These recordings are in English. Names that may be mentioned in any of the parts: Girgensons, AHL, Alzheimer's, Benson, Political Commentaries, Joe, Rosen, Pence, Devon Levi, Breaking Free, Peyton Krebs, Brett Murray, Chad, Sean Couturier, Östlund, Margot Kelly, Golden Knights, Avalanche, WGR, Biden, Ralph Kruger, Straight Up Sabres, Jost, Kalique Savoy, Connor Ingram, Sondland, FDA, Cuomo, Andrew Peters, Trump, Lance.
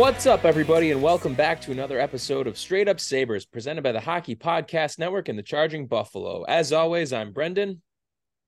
What's up, everybody, and welcome back to another episode of Straight Up Sabres, presented by the Hockey Podcast Network and the Charging Buffalo. As always, I'm Brendan.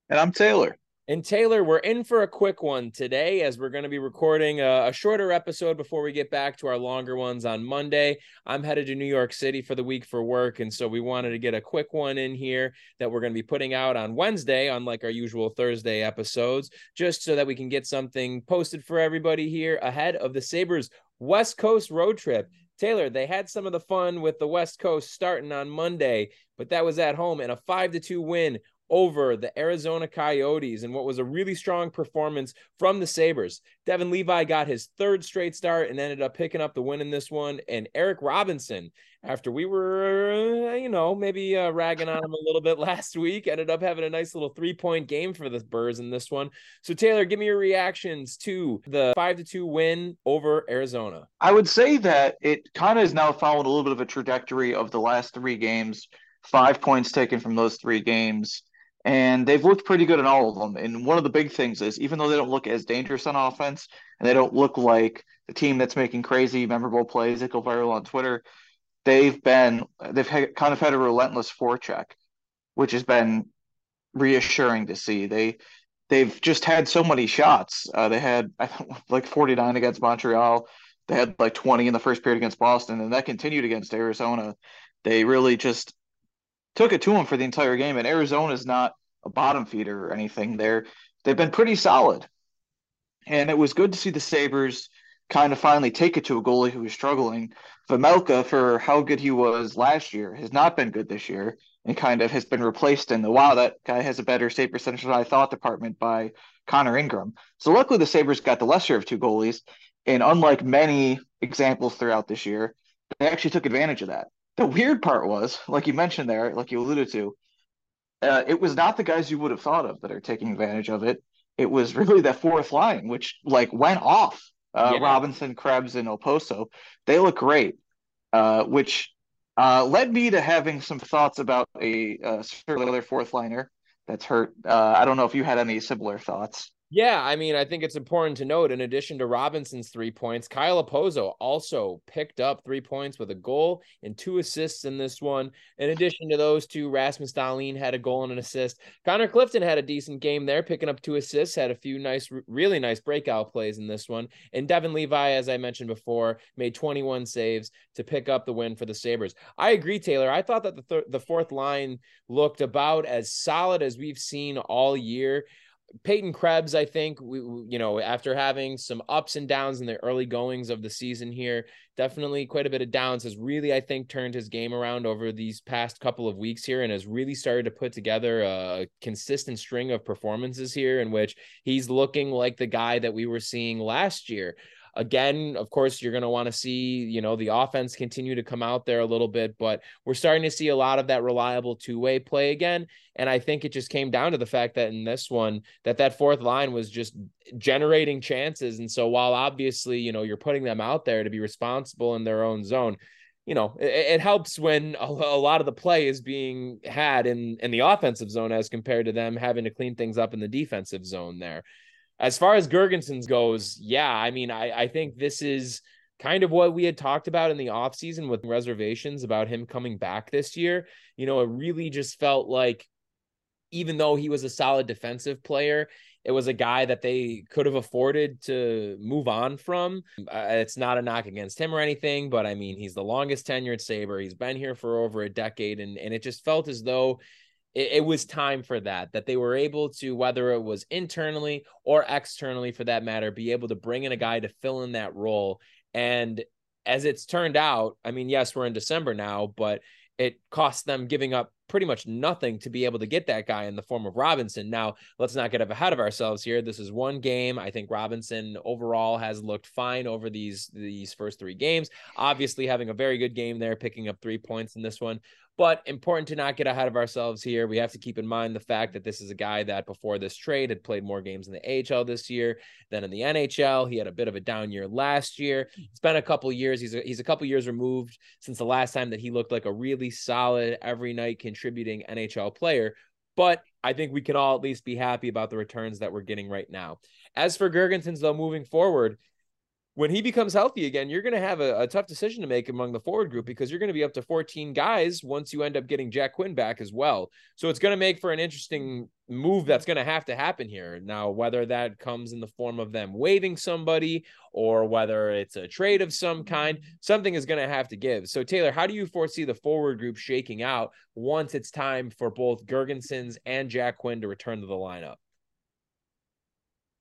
And I'm Taylor. And Taylor, we're in for a quick one today, as we're going to be recording a shorter episode before we get back to our longer ones on Monday. I'm headed to New York City for the week for work, and so we wanted to get a quick one in here that we're going to be putting out on Wednesday, unlike our usual Thursday episodes, just so that we can get something posted for everybody here ahead of the Sabres West Coast road trip. Taylor, they had some of the fun with the West Coast starting on Monday, but that was at home in a 5-2 win over the Arizona Coyotes, and what was a really strong performance from the Sabres. Devon Levi got his third straight start and ended up picking up the win in this one. And Eric Robinson, after we were, ragging on him a little bit last week, ended up having a nice little three-point game for the Birds in this one. So, Taylor, give me your reactions to the 5-2 win over Arizona. I would say that it kind of is now following a little bit of a trajectory of the last three games, 5 points taken from those three games. And they've looked pretty good in all of them. And one of the big things is, even though they don't look as dangerous on offense, and they don't look like the team that's making crazy, memorable plays that go viral on Twitter, they've kind of had a relentless forecheck, which has been reassuring to see. They've just had so many shots. They had, I think, like 49 against Montreal. They had like 20 in the first period against Boston, and that continued against Arizona. They really just took it to them for the entire game, and Arizona's not a bottom feeder or anything there. They've been pretty solid, and it was good to see the Sabres kind of finally take it to a goalie who was struggling. Vejmelka, for how good he was last year, has not been good this year and kind of has been replaced in the, wow, that guy has a better save percentage than I thought department by Connor Ingram. So luckily the Sabres got the lesser of two goalies, and unlike many examples throughout this year, they actually took advantage of that. The weird part was, like you mentioned there, like you alluded to, it was not the guys you would have thought of that are taking advantage of it. It was really that fourth line, which like went off. Robinson, Krebs, and Okposo. They look great, which led me to having some thoughts about a other fourth liner that's hurt. I don't know if you had any similar thoughts. Yeah, I mean, I think it's important to note, in addition to Robinson's 3 points, Kyle Okposo also picked up 3 points with a goal and two assists in this one. In addition to those two, Rasmus Dahlin had a goal and an assist. Connor Clifton had a decent game there, picking up two assists, had a few nice, really nice breakout plays in this one. And Devon Levi, as I mentioned before, made 21 saves to pick up the win for the Sabres. I agree, Taylor. I thought that the fourth line looked about as solid as we've seen all year. Peyton Krebs, I think, after having some ups and downs in the early goings of the season here, definitely quite a bit of downs, has really, I think, turned his game around over these past couple of weeks here, and has really started to put together a consistent string of performances here in which he's looking like the guy that we were seeing last year. Again, of course, you're going to want to see, the offense continue to come out there a little bit, but we're starting to see a lot of that reliable two-way play again. And I think it just came down to the fact that in this one, that fourth line was just generating chances. And so while obviously, you're putting them out there to be responsible in their own zone, it helps when a lot of the play is being had in the offensive zone as compared to them having to clean things up in the defensive zone there. As far as Girgensons goes, I think this is kind of what we had talked about in the offseason with reservations about him coming back this year. It really just felt like, even though he was a solid defensive player, it was a guy that they could have afforded to move on from. It's not a knock against him or anything, but I mean, he's the longest tenured Sabre. He's been here for over a decade, and it just felt as though it was time for that they were able to, whether it was internally or externally for that matter, be able to bring in a guy to fill in that role. And as it's turned out, I mean, yes, we're in December now, but it cost them giving up pretty much nothing to be able to get that guy in the form of Robinson. Now, let's not get ahead of ourselves here. This is one game. I think Robinson overall has looked fine over these first three games, obviously having a very good game there, picking up 3 points in this one. But important to not get ahead of ourselves here. We have to keep in mind the fact that this is a guy that before this trade had played more games in the AHL this year than in the NHL. He had a bit of a down year last year. It's been a couple years. He's a couple years removed since the last time that he looked like a really solid, every night contributing NHL player. But I think we can all at least be happy about the returns that we're getting right now. As for Girgensons, though, moving forward, when he becomes healthy again, you're going to have a tough decision to make among the forward group, because you're going to be up to 14 guys once you end up getting Jack Quinn back as well. So it's going to make for an interesting move that's going to happen here. Now, whether that comes in the form of them waiving somebody or whether it's a trade of some kind, something is going to have to give. So, Taylor, how do you foresee the forward group shaking out once it's time for both Girgensons and Jack Quinn to return to the lineup?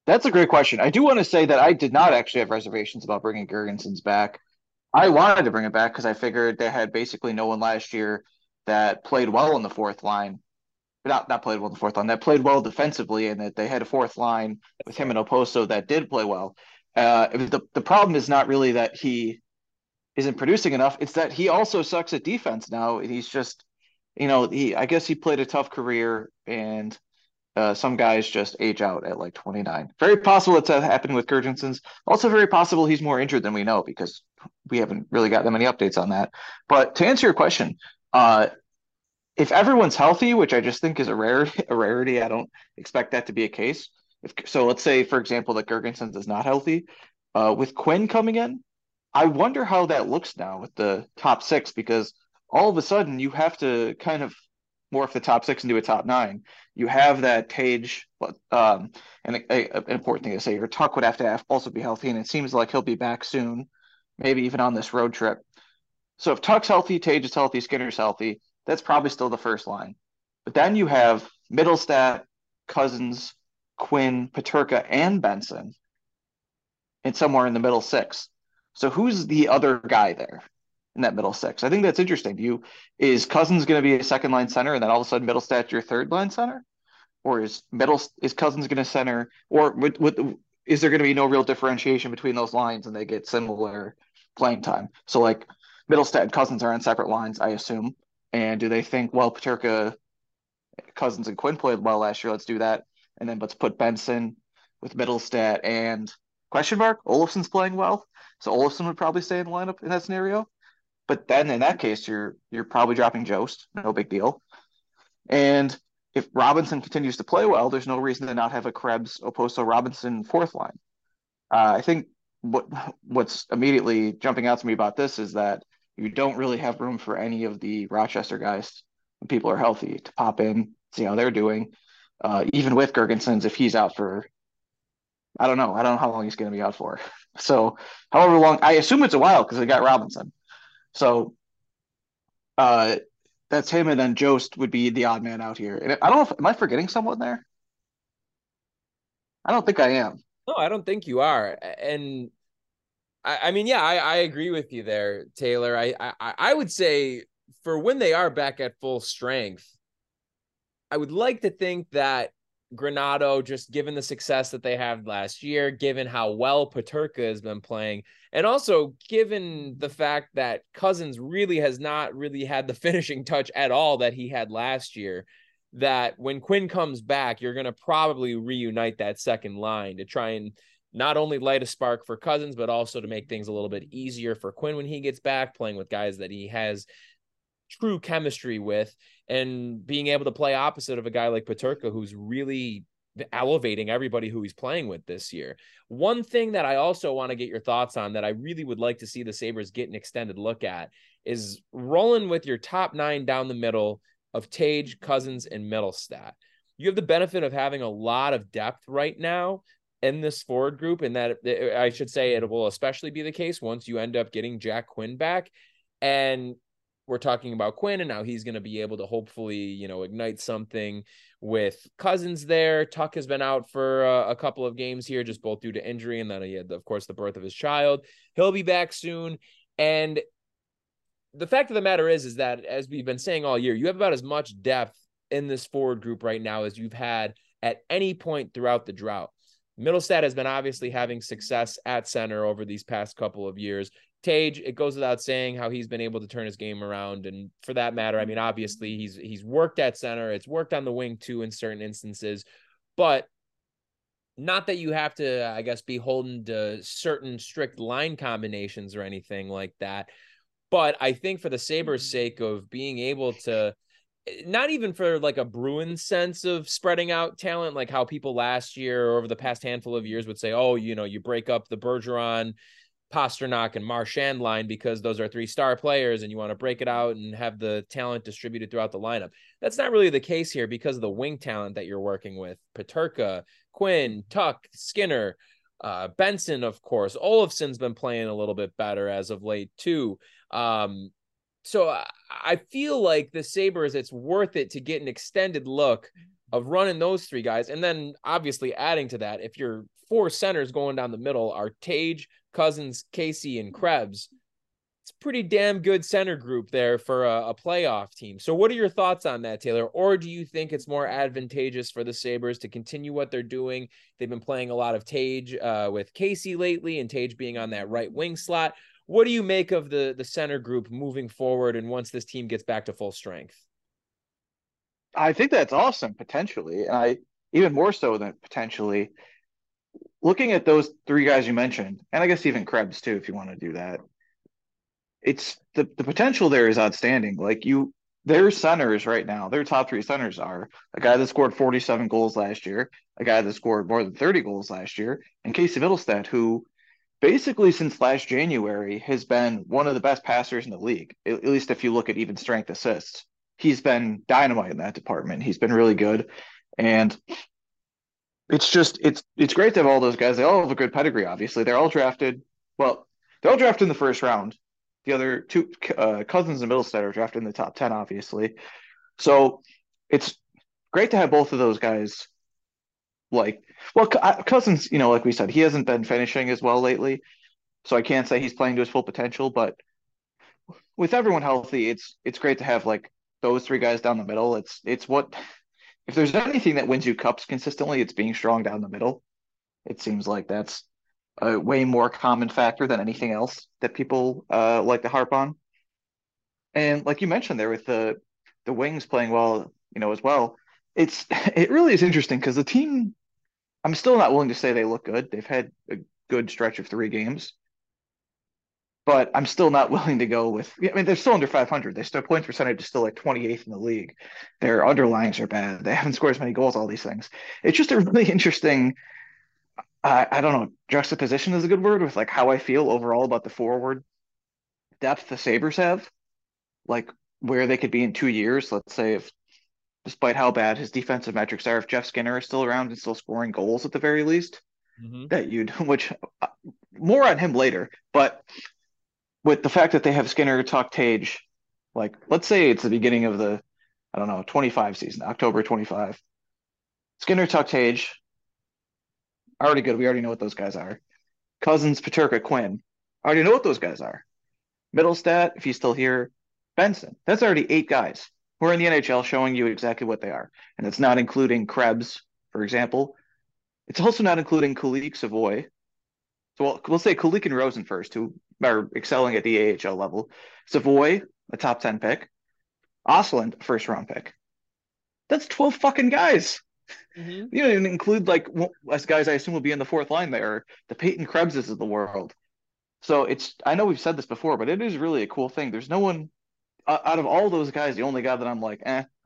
That's a great question. I do want to say that I did not actually have reservations about bringing Girgensons back. I wanted to bring it back because I figured they had basically no one last year that played well on the fourth line. Not played well on the fourth line, that played well defensively, and that they had a fourth line with him and Okposo that did play well. The problem is not really that he isn't producing enough. It's that he also sucks at defense now. And he's just, I guess he played a tough career, and some guys just age out at like 29. Very possible it's happening with Girgensons. Also very possible he's more injured than we know, because we haven't really got that many updates on that. But to answer your question, if everyone's healthy, which I just think is a rarity, I don't expect that to be a case. So let's say, for example, that Girgensons is not healthy. With Quinn coming in, I wonder how that looks now with the top six, because all of a sudden you have to kind of morph the top six into a top nine. You have that Tage, and an important thing to say, your Tuck would have to also be healthy, and it seems like he'll be back soon, maybe even on this road trip. So if Tuck's healthy, Tage is healthy, Skinner's healthy, that's probably still the first line. But then you have Mittelstadt, Cousins, Quinn, Peterka, and Benson, and somewhere in the middle six. So who's the other guy there in that middle six? I think that's interesting. Is Cousins going to be a second line center, and then all of a sudden Mittelstadt your third line center, or is Cousins going to center, or is there going to be no real differentiation between those lines and they get similar playing time? So like Mittelstadt and Cousins are on separate lines, I assume. And do they think, well, Peterka, Cousins, and Quinn played well last year, let's do that, and then let's put Benson with Mittelstadt and Olofsson's playing well, so Olofsson would probably stay in the lineup in that scenario. But then in that case, you're probably dropping Jost. No big deal. And if Robinson continues to play well, there's no reason to not have a Krebs, Okposo, Robinson fourth line. I think what's immediately jumping out to me about this is that you don't really have room for any of the Rochester guys when people are healthy to pop in, see how they're doing. Even with Girgensons, if he's out for, I don't know how long he's going to be out for. So however long, I assume it's a while because they got Robinson. So that's him, and then Jost would be the odd man out here. And I don't know, am I forgetting someone there? I don't think I am. No, I don't think you are. And I mean, yeah, I agree with you there, Taylor. I would say for when they are back at full strength, I would like to think that Granato, just given the success that they had last year, given how well Peterka has been playing, and also given the fact that Cousins really has not really had the finishing touch at all that he had last year, that when Quinn comes back, you're going to probably reunite that second line to try and not only light a spark for Cousins, but also to make things a little bit easier for Quinn when he gets back, playing with guys that he has true chemistry with, and being able to play opposite of a guy like Peterka, who's really elevating everybody who he's playing with this year. One thing that I also want to get your thoughts on that I really would like to see the Sabres get an extended look at is rolling with your top nine down the middle of Tage, Cousins, and Mittelstadt. You have the benefit of having a lot of depth right now in this forward group, and that I should say it will especially be the case once you end up getting Jack Quinn back. And we're talking about Quinn, and now he's going to be able to hopefully, ignite something with Cousins there. Tuck has been out for a couple of games here, just both due to injury, and then he had, of course, the birth of his child. He'll be back soon. And the fact of the matter is that, as we've been saying all year, you have about as much depth in this forward group right now as you've had at any point throughout the drought. Mittelstadt has been obviously having success at center over these past couple of years. Tage, it goes without saying how he's been able to turn his game around. And for that matter, I mean, obviously he's worked at center. It's worked on the wing too in certain instances, but not that you have to, I guess, be holding to certain strict line combinations or anything like that. But I think for the Sabres' sake of being able to, not even for like a Bruins sense of spreading out talent, like how people last year or over the past handful of years would say, you break up the Bergeron Pasternak and Marchand line because those are three star players and you want to break it out and have the talent distributed throughout the lineup. That's not really the case here because of the wing talent that you're working with. Peterka, Quinn, Tuck, Skinner, Benson, of course. Olofsson's been playing a little bit better as of late too. So I feel like the Sabres, it's worth it to get an extended look of running those three guys. And then obviously adding to that, if your four centers going down the middle are Tage, Cousins, Casey, and Krebs, it's a pretty damn good center group there for a playoff team. So what are your thoughts on that, Taylor? Or do you think it's more advantageous for the Sabres to continue what they're doing? They've been playing a lot of Tage with Casey lately and Tage being on that right wing slot. What do you make of the center group moving forward and once this team gets back to full strength? I think that's awesome, potentially. And I even more so than potentially looking at those three guys you mentioned, and I guess even Krebs too, if you want to do that. It's the potential there is outstanding. Like their centers right now, their top three centers are a guy that scored 47 goals last year, a guy that scored more than 30 goals last year, and Casey Mittelstadt, who basically since last January has been one of the best passers in the league, at least if you look at even strength assists. He's been dynamite in that department. He's been really good. And it's great to have all those guys. They all have a good pedigree, obviously. They're all drafted in the first round. The other two, Cousins and Mittelstadt, are drafted in the top 10, obviously. So it's great to have both of those guys. Cousins, like we said, he hasn't been finishing as well lately. So I can't say he's playing to his full potential. But with everyone healthy, it's great to have, those three guys down the middle. It's what, if there's anything that wins you cups consistently, it's being strong down the middle. It seems like that's a way more common factor than anything else that people like to harp on. And like you mentioned there with the wings playing well, as well, it really is interesting because the team, I'm still not willing to say they look good. They've had a good stretch of three games. But I'm still not willing to go with. I mean, they're still under 500. Their points percentage is still 28th in the league. Their underlyings are bad. They haven't scored as many goals. All these things. It's just a really interesting. I don't know. Juxtaposition is a good word with how I feel overall about the forward depth the Sabres have, where they could be in 2 years. Let's say if, despite how bad his defensive metrics are, if Jeff Skinner is still around and still scoring goals at the very least, more on him later, but. With the fact that they have Skinner, Tuck, Tage, let's say it's the beginning of the, 25 season, October 25. Skinner, Tuck, Tage, already good. We already know what those guys are. Cousins, Peterka, Quinn, already know what those guys are. Mittelstadt, if he's still here, Benson. That's already 8 guys who are in the NHL showing you exactly what they are. And that's not including Krebs, for example. It's also not including Kalique Savoy. So we'll say Kalique and Rosen first, who are excelling at the AHL level. Savoy, a top 10 pick. Östlund, first round pick. That's 12 fucking guys. Mm-hmm. You don't even include guys I assume will be in the fourth line there. The Peyton Krebses of the world. So I know we've said this before, but it is really a cool thing. There's no one out of all those guys. The only guy that I'm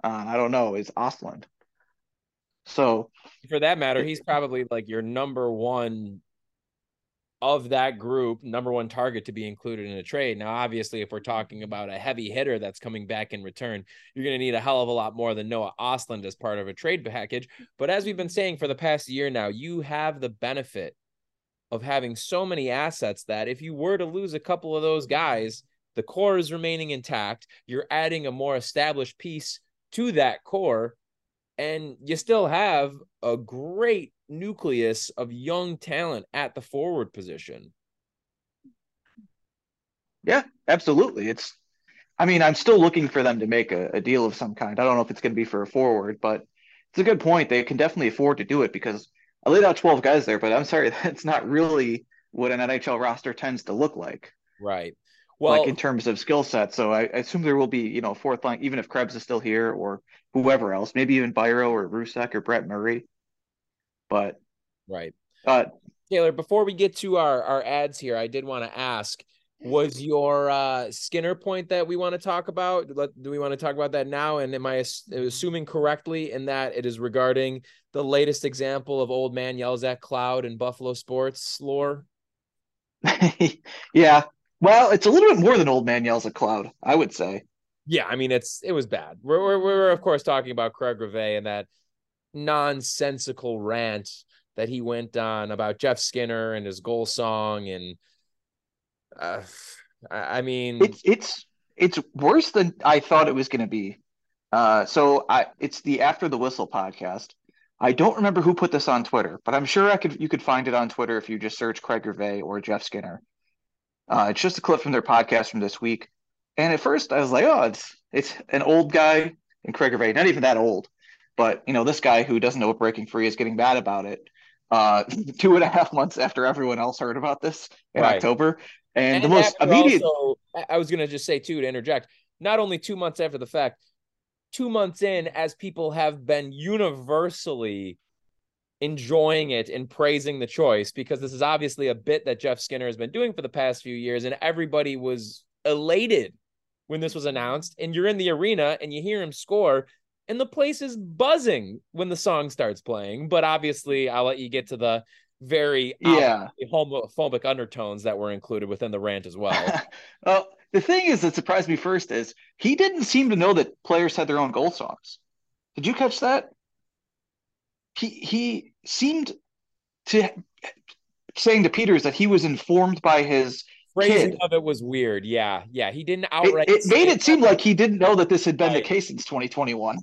I don't know is Östlund. So for that matter, he's probably your number one. Of that group, number one target to be included in a trade. Now, obviously, if we're talking about a heavy hitter that's coming back in return, you're going to need a hell of a lot more than Noah Östlund as part of a trade package. But as we've been saying for the past year now, you have the benefit of having so many assets that if you were to lose a couple of those guys, the core is remaining intact. You're adding a more established piece to that core, and you still have a great nucleus of young talent at the forward position. Yeah, absolutely. I'm still looking for them to make a deal of some kind. I don't know if it's going to be for a forward, but it's a good point. They can definitely afford to do it because I laid out 12 guys there, but I'm sorry, that's not really what an NHL roster tends to look like. Right. Well, in terms of skill set. So I assume there will be, fourth line, even if Krebs is still here or whoever else, maybe even Byro or Rusek or Brett Murray. But right. Taylor, before we get to our ads here, I did want to ask, was your Skinner point that we want to talk about? Do we want to talk about that now? And am I assuming correctly in that it is regarding the latest example of old man yells at cloud and Buffalo sports lore? Yeah. Well, it's a little bit more than old man yells at cloud, I would say. Yeah, I mean, it was bad. We're of course talking about Craig Rivet and that nonsensical rant that he went on about Jeff Skinner and his goal song, and I mean, it's worse than I thought it was going to be. It's the After the Whistle podcast. I don't remember who put this on Twitter, but I'm sure you could find it on Twitter if you just search Craig Rivet or Jeff Skinner. It's just a clip from their podcast from this week. And at first I was like, oh, it's an old guy in Craig Rivet, not even that old, but you know, this guy who doesn't know what breaking free is getting mad about it 2.5 months after everyone else heard about this in October. And the most immediate. Also, I was going to just say too, to interject, not only 2 months after the fact, 2 months in, as people have been universally enjoying it and praising the choice, because this is obviously a bit that Jeff Skinner has been doing for the past few years, and everybody was elated when this was announced. And you're in the arena and you hear him score and the place is buzzing when the song starts playing. But obviously I'll let you get to the very homophobic undertones that were included within the rant as well. Well, the thing is that surprised me first is he didn't seem to know that players had their own goal songs. Did you catch that? He seemed to saying to Peters that he was informed by his phrasing kid. Of it was weird. Yeah. Yeah. He didn't outright. It made it seem like he didn't know that this had been the case since 2021.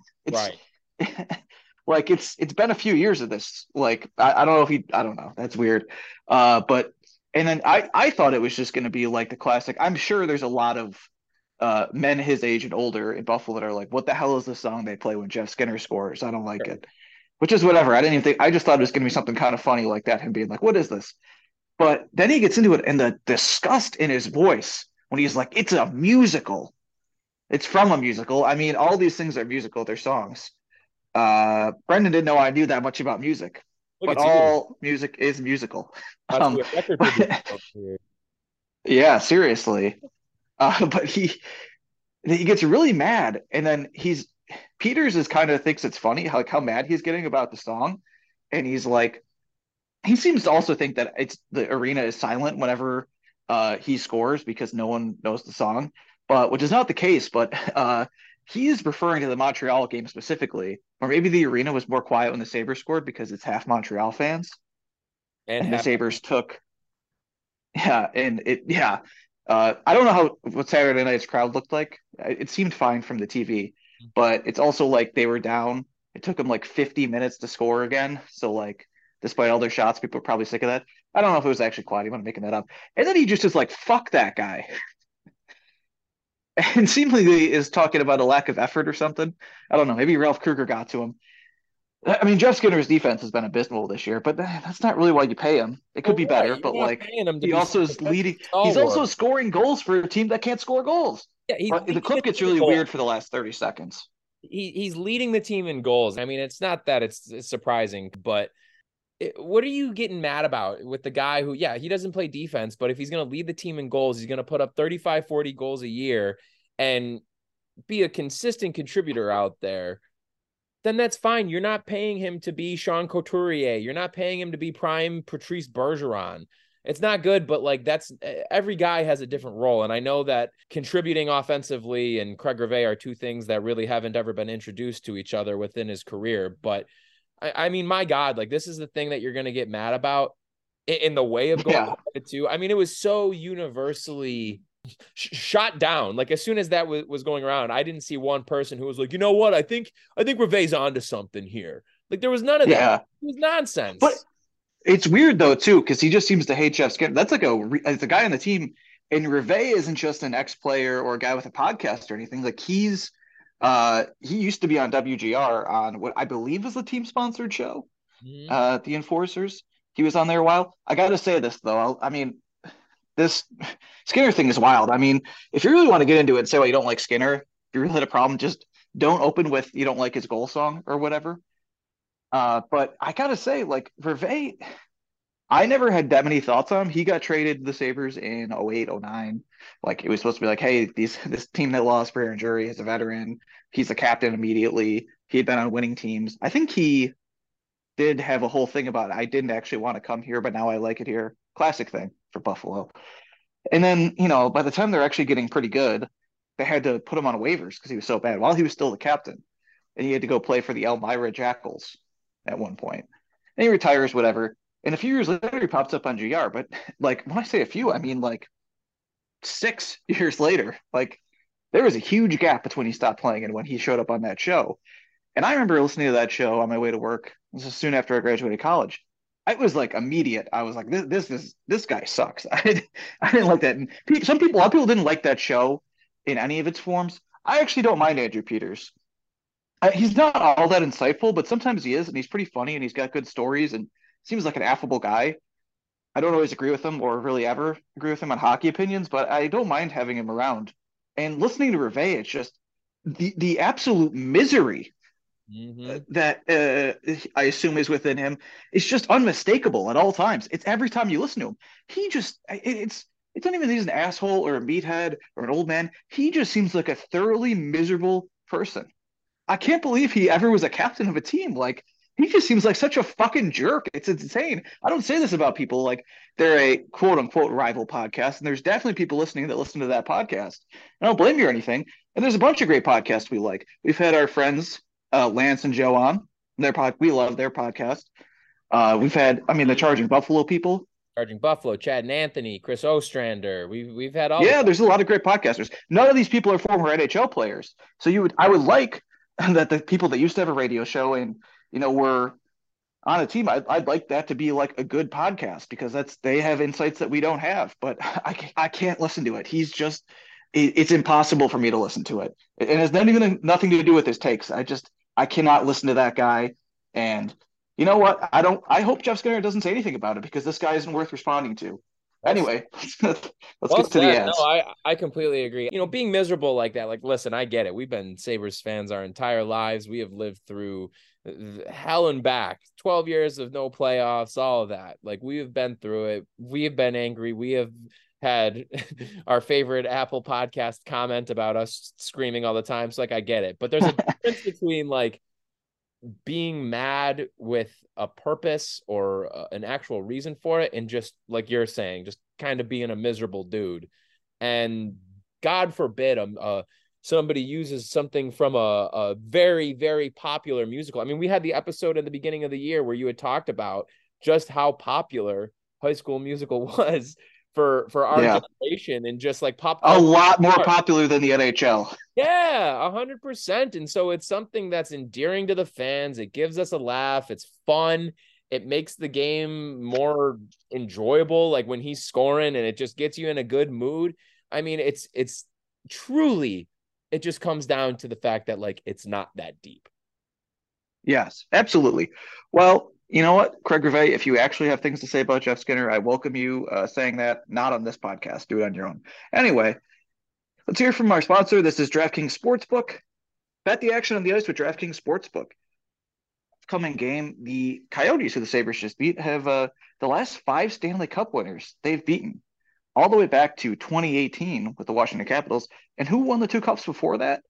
Like it's been a few years of this. Like, I don't know if I don't know. That's weird. But then I thought it was just going to be like the classic. I'm sure there's a lot of men his age and older in Buffalo that are like, what the hell is the song they play when Jeff Skinner scores? I don't like it. Which is whatever. I didn't even think. I just thought it was going to be something kind of funny like that. Him being like, "What is this?" But then he gets into it, and the disgust in his voice when he's like, "It's a musical. It's from a musical." I mean, all these things are musical. They're songs. Brendan didn't know I knew that much about music, but all music is musical. Yeah, seriously. But he gets really mad, and then Peters is kind of thinks it's funny how mad he's getting about the song, and he's like, he seems to also think that it's the arena is silent whenever he scores because no one knows the song, but which is not the case. But he is referring to the Montreal game specifically, or maybe the arena was more quiet when the Sabres scored because it's half Montreal fans, and the Sabres took, I don't know what Saturday night's crowd looked like. It seemed fine from the TV. But it's also like they were down. It took them like 50 minutes to score again. So like, despite all their shots, people are probably sick of that. I don't know if it was actually quiet. I'm making that up. And then he just is like, fuck that guy. And seemingly is talking about a lack of effort or something. I don't know. Maybe Ralph Kruger got to him. I mean, Jeff Skinner's defense has been abysmal this year, but that's not really why you pay him. It could be better, but like he also is leading. He's also scoring goals for a team that can't score goals. Yeah, the clip gets really weird for the last 30 seconds. He's leading the team in goals. I mean, it's not that it's surprising, but what are you getting mad about with the guy who, he doesn't play defense, but if he's going to lead the team in goals, he's going to put up 35, 40 goals a year and be a consistent contributor out there. Then that's fine. You're not paying him to be Sean Couturier. You're not paying him to be prime Patrice Bergeron. It's not good, but like every guy has a different role. And I know that contributing offensively and Craig Rivet are two things that really haven't ever been introduced to each other within his career. But I mean, my God, like this is the thing that you're going to get mad about in the way of going to. I mean, it was so universally shot down. Like as soon as that was going around, I didn't see one person who was like, you know what? I think Rivet's onto something here. Like there was none of that. It was nonsense. But it's weird though too, because he just seems to hate Jeff Skinner. That's like it's a guy on the team, and Rivet isn't just an ex-player or a guy with a podcast or anything. Like he's he used to be on WGR on what I believe is the team-sponsored show, The Enforcers. He was on there a while. I got to say this though. This Skinner thing is wild. I mean, if you really want to get into it and say, well, you don't like Skinner, if you really had a problem, just don't open with you don't like his goal song or whatever. But I got to say, like, Rivet, I never had that many thoughts on him. He got traded to the Sabres in 08, 09. Like, it was supposed to be like, hey, this team that lost for injury is a veteran. He's a captain immediately. He had been on winning teams. I think he did have a whole thing about, I didn't actually want to come here, but now I like it here. Classic thing. for Buffalo. And then, you know, by the time they're actually getting pretty good, they had to put him on waivers because he was so bad while he was still the captain. And he had to go play for the Elmira Jackals at one point. And he retires, whatever. And a few years later, he pops up on GR. But, like, when I say a few, I mean, like, 6 years later. Like, there was a huge gap between he stopped playing and when he showed up on that show. And I remember listening to that show on my way to work. This is soon after I graduated college. It was, like, immediate. I was like, this guy sucks. I didn't like that. And a lot of people didn't like that show in any of its forms. I actually don't mind Andrew Peters. He's not all that insightful, but sometimes he is, and he's pretty funny, and he's got good stories, and seems like an affable guy. I don't always agree with him or really ever agree with him on hockey opinions, but I don't mind having him around. And listening to Rivet, it's just the absolute misery that I assume is within him. It's just unmistakable at all times. It's every time you listen to him. He just – it's not even that he's an asshole or a meathead or an old man. He just seems like a thoroughly miserable person. I can't believe he ever was a captain of a team. Like, he just seems like such a fucking jerk. It's insane. I don't say this about people. Like, they're a quote-unquote rival podcast, and there's definitely people listening that listen to that podcast. I don't blame you or anything. And there's a bunch of great podcasts we like. We've had our friends Lance and Joe on. We love their podcast. We've had, the Charging Buffalo people. Charging Buffalo, Chad and Anthony, Chris Ostrander. We've had all. Yeah, there's a lot of great podcasters. None of these people are former NHL players. So I would like that the people that used to have a radio show and, you know, were on a team, I'd like that to be like a good podcast because they have insights that we don't have, but I can't listen to it. He's just, it's impossible for me to listen to it. And it's not even nothing to do with his takes. I cannot listen to that guy. And you know what? I hope Jeff Skinner doesn't say anything about it because this guy isn't worth responding to. Anyway, let's get to the ads. No, I completely agree. You know, being miserable like that, like, listen, I get it. We've been Sabres fans our entire lives. We have lived through hell and back, 12 years of no playoffs, all of that. Like, we have been through it. We have been angry. We have had our favorite Apple podcast comment about us screaming all the time. So, like, I get it. But there's a difference between, like, being mad with a purpose or an actual reason for it, and just like you're saying, just kind of being a miserable dude. And God forbid somebody uses something from a very, very popular musical. I mean, we had the episode at the beginning of the year where you had talked about just how popular High School Musical was for our generation, and just like pop a lot more popular than the NHL. Yeah, 100%. And so it's something that's endearing to the fans. It gives us a laugh. It's fun. It makes the game more enjoyable. Like when he's scoring, and it just gets you in a good mood. I mean, it's truly, it just comes down to the fact that, like, it's not that deep. Yes, absolutely. Well, you know what, Craig Rivet, if you actually have things to say about Jeff Skinner, I welcome you saying that, not on this podcast. Do it on your own. Anyway, let's hear from our sponsor. This is DraftKings Sportsbook. Bet the action on the ice with DraftKings Sportsbook. Coming game, the Coyotes, who the Sabres just beat, have the last five Stanley Cup winners they've beaten, all the way back to 2018 with the Washington Capitals. And who won the two cups before that?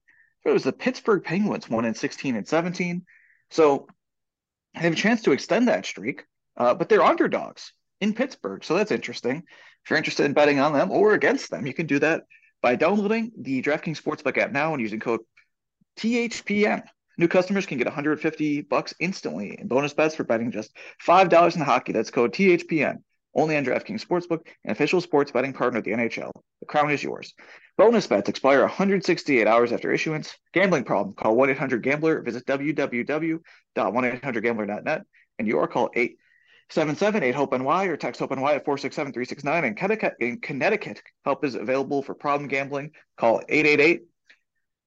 It was the Pittsburgh Penguins, won in 16 and 17. So they have a chance to extend that streak, but they're underdogs in Pittsburgh, so that's interesting. If you're interested in betting on them or against them, you can do that by downloading the DraftKings Sportsbook app now and using code THPN. New customers can get $150 instantly in bonus bets for betting just $5 in hockey. That's code THPN, only on DraftKings Sportsbook, an official sports betting partner of the NHL. The crown is yours. Bonus bets expire 168 hours after issuance. Gambling problem? Call 1-800-GAMBLER. Visit www.1800gambler.net and your call 877-8-HOPE-NY or text HOPE-NY at 467-369. In Connecticut, help is available for problem gambling. Call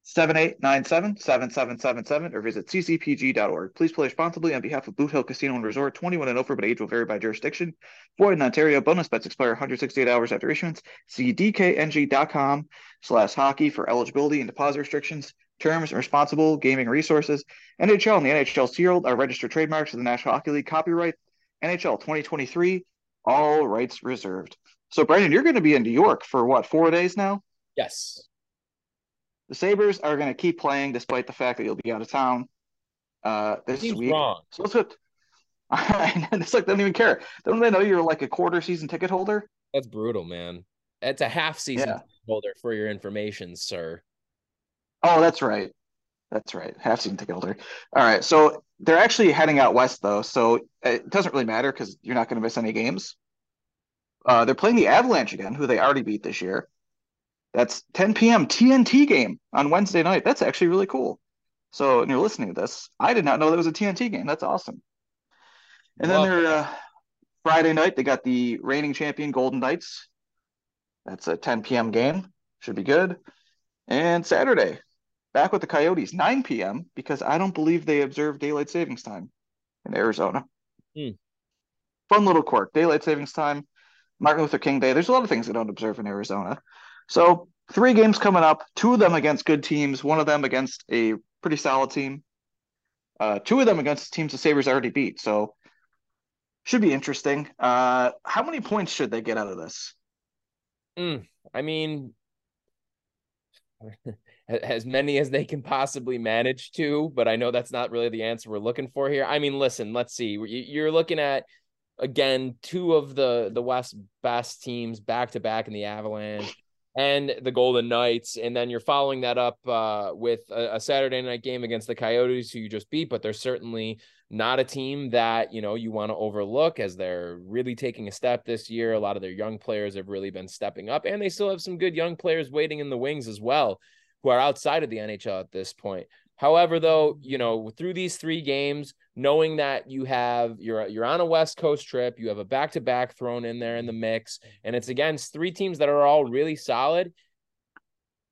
888-789-7777 or visit ccpg.org. Please play responsibly on behalf of Boot Hill Casino and Resort. 21 and over, but age will vary by jurisdiction. Void in Ontario. Bonus bets expire 168 hours after issuance. See DKNG.com/hockey for eligibility and deposit restrictions, terms, and responsible gaming resources. NHL and the NHL Herald are registered trademarks of the National Hockey League. Copyright NHL 2023. All rights reserved. So, Brendan, you're going to be in New York for, what, 4 days now? Yes. The Sabres are going to keep playing despite the fact that you'll be out of town this week. Wrong. So it's like they don't even care. Don't they know you're like a quarter season ticket holder? That's brutal, man. That's a half season ticket holder, for your information, sir. Oh, that's right. That's right. Half season ticket holder. All right. So they're actually heading out west, though. So it doesn't really matter because you're not going to miss any games. They're playing the Avalanche again, who they already beat this year. That's 10 p.m. TNT game on Wednesday night. That's actually really cool. So, and you're listening to this. I did not know that was a TNT game. That's awesome. And then they're Friday night, they got the reigning champion Golden Knights. That's a 10 p.m. game. Should be good. And Saturday, back with the Coyotes, 9 p.m. because I don't believe they observe daylight savings time in Arizona. Fun little quirk. Daylight savings time, Martin Luther King Day. There's a lot of things they don't observe in Arizona. So 3 games coming up, 2 of them against good teams, 1 of them against a pretty solid team, 2 of them against teams the Sabres already beat. So should be interesting. How many points should they get out of this? I mean, as many as they can possibly manage to, but I know that's not really the answer we're looking for here. I mean, listen, let's see. You're looking at, again, 2 of the West's best teams back-to-back in the Avalanche and the Golden Knights, and then you're following that up with a Saturday night game against the Coyotes, who you just beat, but they're certainly not a team that, you know, you want to overlook, as they're really taking a step this year. A lot of their young players have really been stepping up, and they still have some good young players waiting in the wings as well, who are outside of the NHL at this point. However, though, you know, through these 3 games, knowing that you have, you're on a West Coast trip, you have a back-to-back thrown in there in the mix, and it's against 3 teams that are all really solid.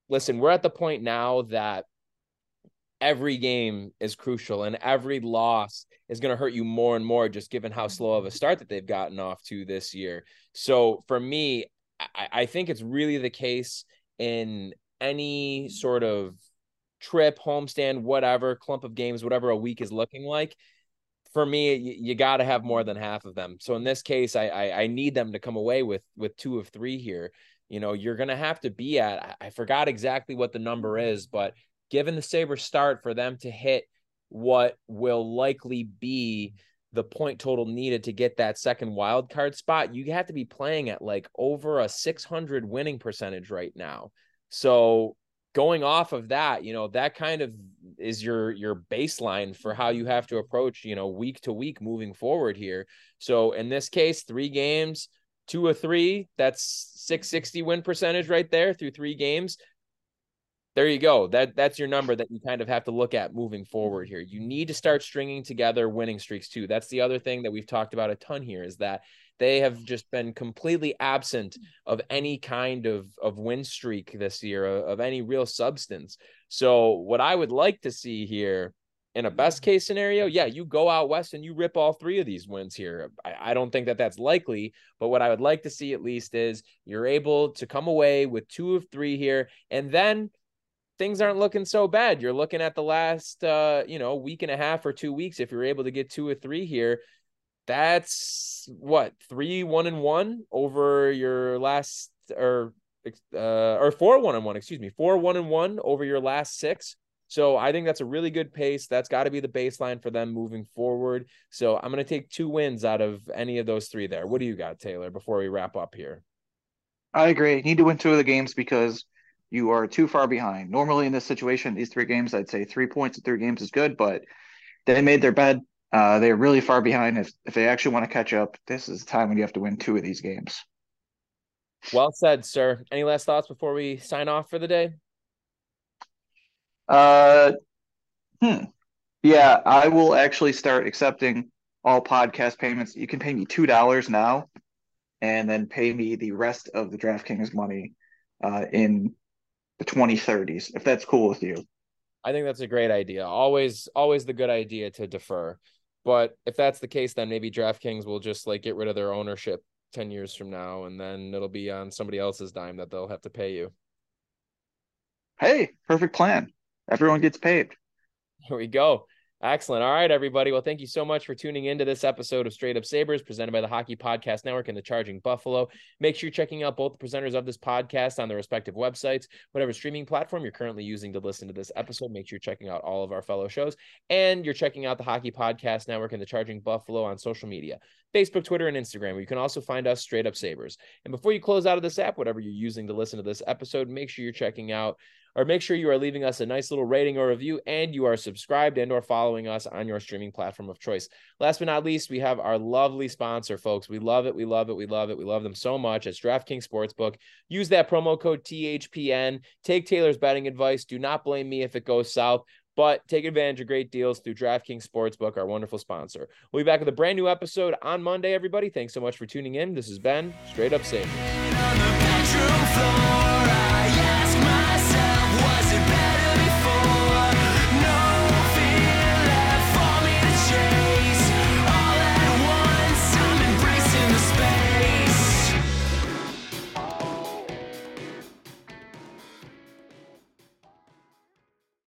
Listen, we're at the point now that every game is crucial, and every loss is going to hurt you more and more, just given how slow of a start that they've gotten off to this year. So for me, I think it's really the case in any sort of trip, homestand, whatever, clump of games, whatever a week is looking like. For me, you got to have more than half of them. So in this case, I need them to come away with 2 of 3 here. You know, you're going to have to be at, I forgot exactly what the number is, but given the Sabres start, for them to hit what will likely be the point total needed to get that second wild card spot, you have to be playing at like over a 600 winning percentage right now. So going off of that, you know, that kind of is your baseline for how you have to approach, you know, week to week moving forward here. So in this case, 3 games, 2 of 3, that's 660 win percentage right there through 3 games. There you go. That's your number that you kind of have to look at moving forward here. You need to start stringing together winning streaks too. That's the other thing that we've talked about a ton here, is that they have just been completely absent of any kind of win streak this year, of any real substance. So what I would like to see here, in a best case scenario, yeah, you go out west and you rip all 3 of these wins here. I don't think that that's likely, but what I would like to see at least is you're able to come away with 2 of 3 here, and then things aren't looking so bad. You're looking at the last, week and a half or 2 weeks. If you're able to get 2 or 3 here, that's what, 3-1-1 over your last, or 4-1-1, 4-1-1 over your last 6. So I think that's a really good pace. That's got to be the baseline for them moving forward. So I'm going to take 2 wins out of any of those 3 there. What do you got, Taylor, before we wrap up here? I agree. You need to win 2 of the games because you are too far behind. Normally in this situation, these 3 games, I'd say 3 points in 3 games is good, but they made their bed. They're really far behind. If they actually want to catch up, this is the time when you have to win 2 of these games. Well said, sir. Any last thoughts before we sign off for the day? Yeah, I will actually start accepting all podcast payments. You can pay me $2 now, and then pay me the rest of the DraftKings money in the 2030s, if that's cool with you. I think that's a great idea. Always the good idea to defer. But if that's the case, then maybe DraftKings will just like get rid of their ownership 10 years from now, and then it'll be on somebody else's dime that they'll have to pay you. Hey, perfect plan. Everyone gets paid. Here we go. Excellent. All right, everybody. Well, thank you so much for tuning into this episode of Straight Up Sabres presented by the Hockey Podcast Network and the Charging Buffalo. Make sure you're checking out both the presenters of this podcast on their respective websites, whatever streaming platform you're currently using to listen to this episode. Make sure you're checking out all of our fellow shows, and you're checking out the Hockey Podcast Network and the Charging Buffalo on social media, Facebook, Twitter, and Instagram, where you can also find us, Straight Up Sabres. And before you close out of this app, whatever you're using to listen to this episode, make sure you're checking out, or make sure you are leaving us a nice little rating or review, and you are subscribed and or following us on your streaming platform of choice. Last but not least, we have our lovely sponsor, folks. We love it. We love it. We love it. We love them so much. It's DraftKings Sportsbook. Use that promo code THPN. Take Taylor's betting advice. Do not blame me if it goes south, but take advantage of great deals through DraftKings Sportsbook, our wonderful sponsor. We'll be back with a brand new episode on Monday, everybody. Thanks so much for tuning in. This has been Straight Up Sabres.